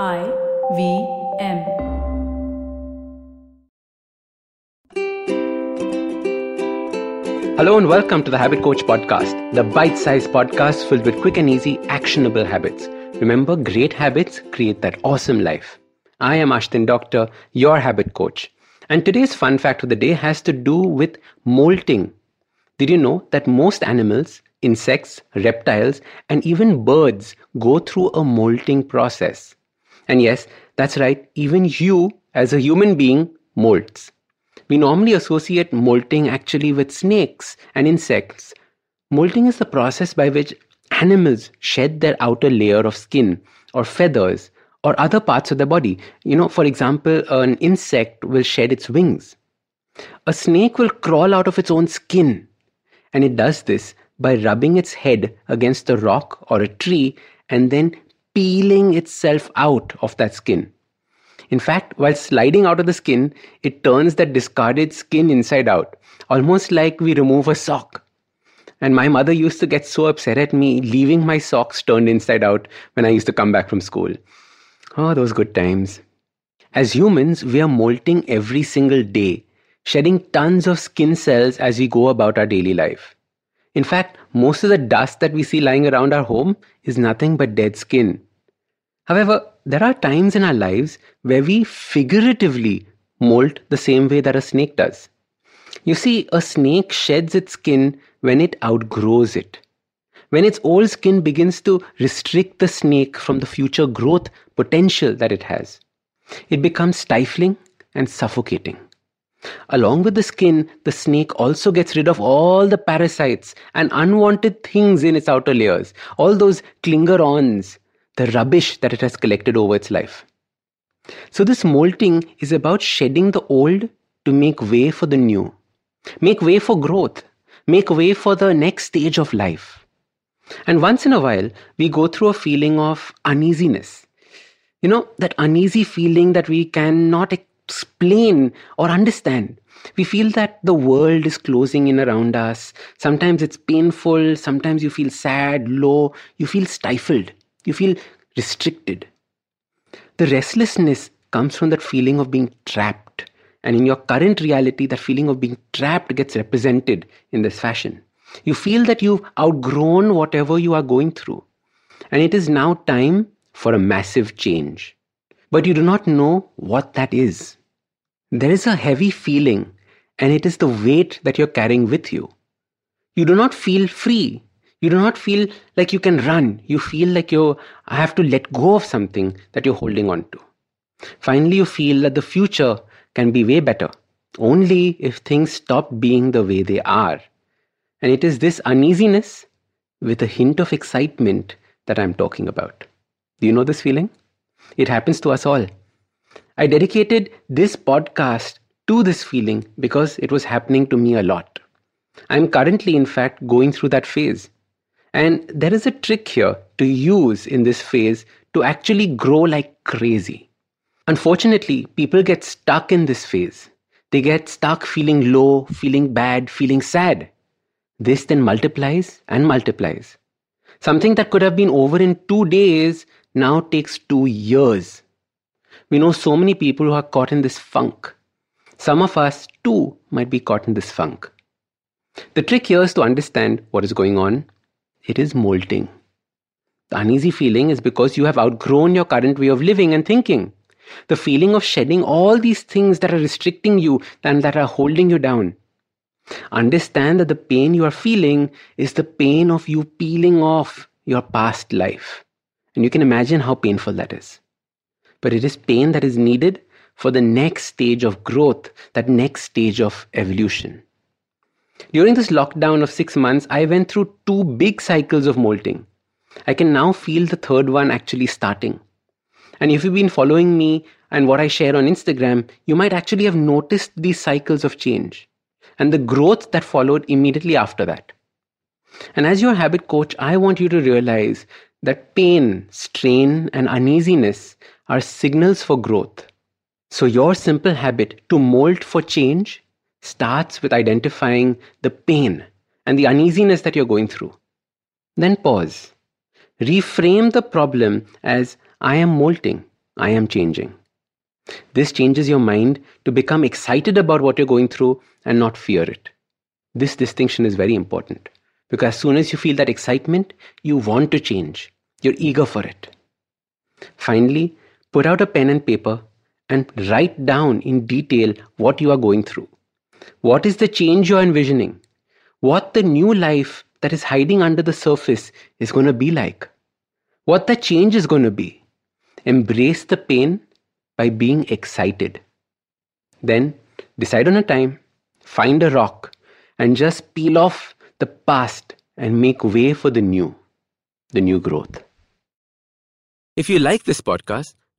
IVM. Hello and welcome to the Habit Coach Podcast, the bite-sized podcast filled with quick and easy, actionable habits. Remember, great habits create that awesome life. I am Ashdin Doctor, your habit coach. And today's fun fact of the day has to do with molting. Did you know that most animals, insects, reptiles, and even birds go through a molting process? And yes, that's right, even you as a human being molts. We normally associate molting actually with snakes and insects. Molting is the process by which animals shed their outer layer of skin or feathers or other parts of their body. You know, for example, an insect will shed its wings. A snake will crawl out of its own skin, and it does this by rubbing its head against a rock or a tree and then peeling itself out of that skin. In fact, while sliding out of the skin, it turns that discarded skin inside out, almost like we remove a sock. And my mother used to get so upset at me leaving my socks turned inside out when I used to come back from school. Oh, those good times. As humans, we are molting every single day, shedding tons of skin cells as we go about our daily life. In fact, most of the dust that we see lying around our home is nothing but dead skin. However, there are times in our lives where we figuratively molt the same way that a snake does. You see, a snake sheds its skin when it outgrows it. When its old skin begins to restrict the snake from the future growth potential that it has, it becomes stifling and suffocating. Along with the skin, the snake also gets rid of all the parasites and unwanted things in its outer layers, all those clinger-ons, the rubbish that it has collected over its life. So this molting is about shedding the old to make way for the new, make way for growth, make way for the next stage of life. And once in a while, we go through a feeling of uneasiness. You know, that uneasy feeling that we cannot explain or understand. We feel that the world is closing in around us. Sometimes it's painful. Sometimes you feel sad, low. You feel stifled. You feel restricted. The restlessness comes from that feeling of being trapped. And in your current reality, that feeling of being trapped gets represented in this fashion. You feel that you've outgrown whatever you are going through. And it is now time for a massive change. But you do not know what that is. There is a heavy feeling, and it is the weight that you're carrying with you. You do not feel free. You do not feel like you can run. You feel like you have to let go of something that you're holding on to. Finally, you feel that the future can be way better, only if things stop being the way they are. And it is this uneasiness with a hint of excitement that I'm talking about. Do you know this feeling? It happens to us all. I dedicated this podcast to this feeling because it was happening to me a lot. I'm currently, in fact, going through that phase. And there is a trick here to use in this phase to actually grow like crazy. Unfortunately, people get stuck in this phase. They get stuck feeling low, feeling bad, feeling sad. This then multiplies and multiplies. Something that could have been over in 2 days now takes 2 years. We know so many people who are caught in this funk. Some of us too might be caught in this funk. The trick here is to understand what is going on. It is molting. The uneasy feeling is because you have outgrown your current way of living and thinking. The feeling of shedding all these things that are restricting you and that are holding you down. Understand that the pain you are feeling is the pain of you peeling off your past life. And you can imagine how painful that is. But it is pain that is needed for the next stage of growth, that next stage of evolution. During this lockdown of 6 months, I went through 2 big cycles of molting. I can now feel the third one actually starting. And if you've been following me and what I share on Instagram, you might actually have noticed these cycles of change and the growth that followed immediately after that. And as your habit coach, I want you to realize that pain, strain, and uneasiness are signals for growth. So your simple habit to molt for change starts with identifying the pain and the uneasiness that you're going through. Then pause. Reframe the problem as, I am molting. I am changing. This changes your mind to become excited about what you're going through and not fear it. This distinction is very important because as soon as you feel that excitement, you want to change. You're eager for it. Finally, put out a pen and paper and write down in detail what you are going through. What is the change you're envisioning? What the new life that is hiding under the surface is going to be like? What the change is going to be? Embrace the pain by being excited. Then decide on a time, find a rock, and just peel off the past and make way for the new growth. If you like this podcast,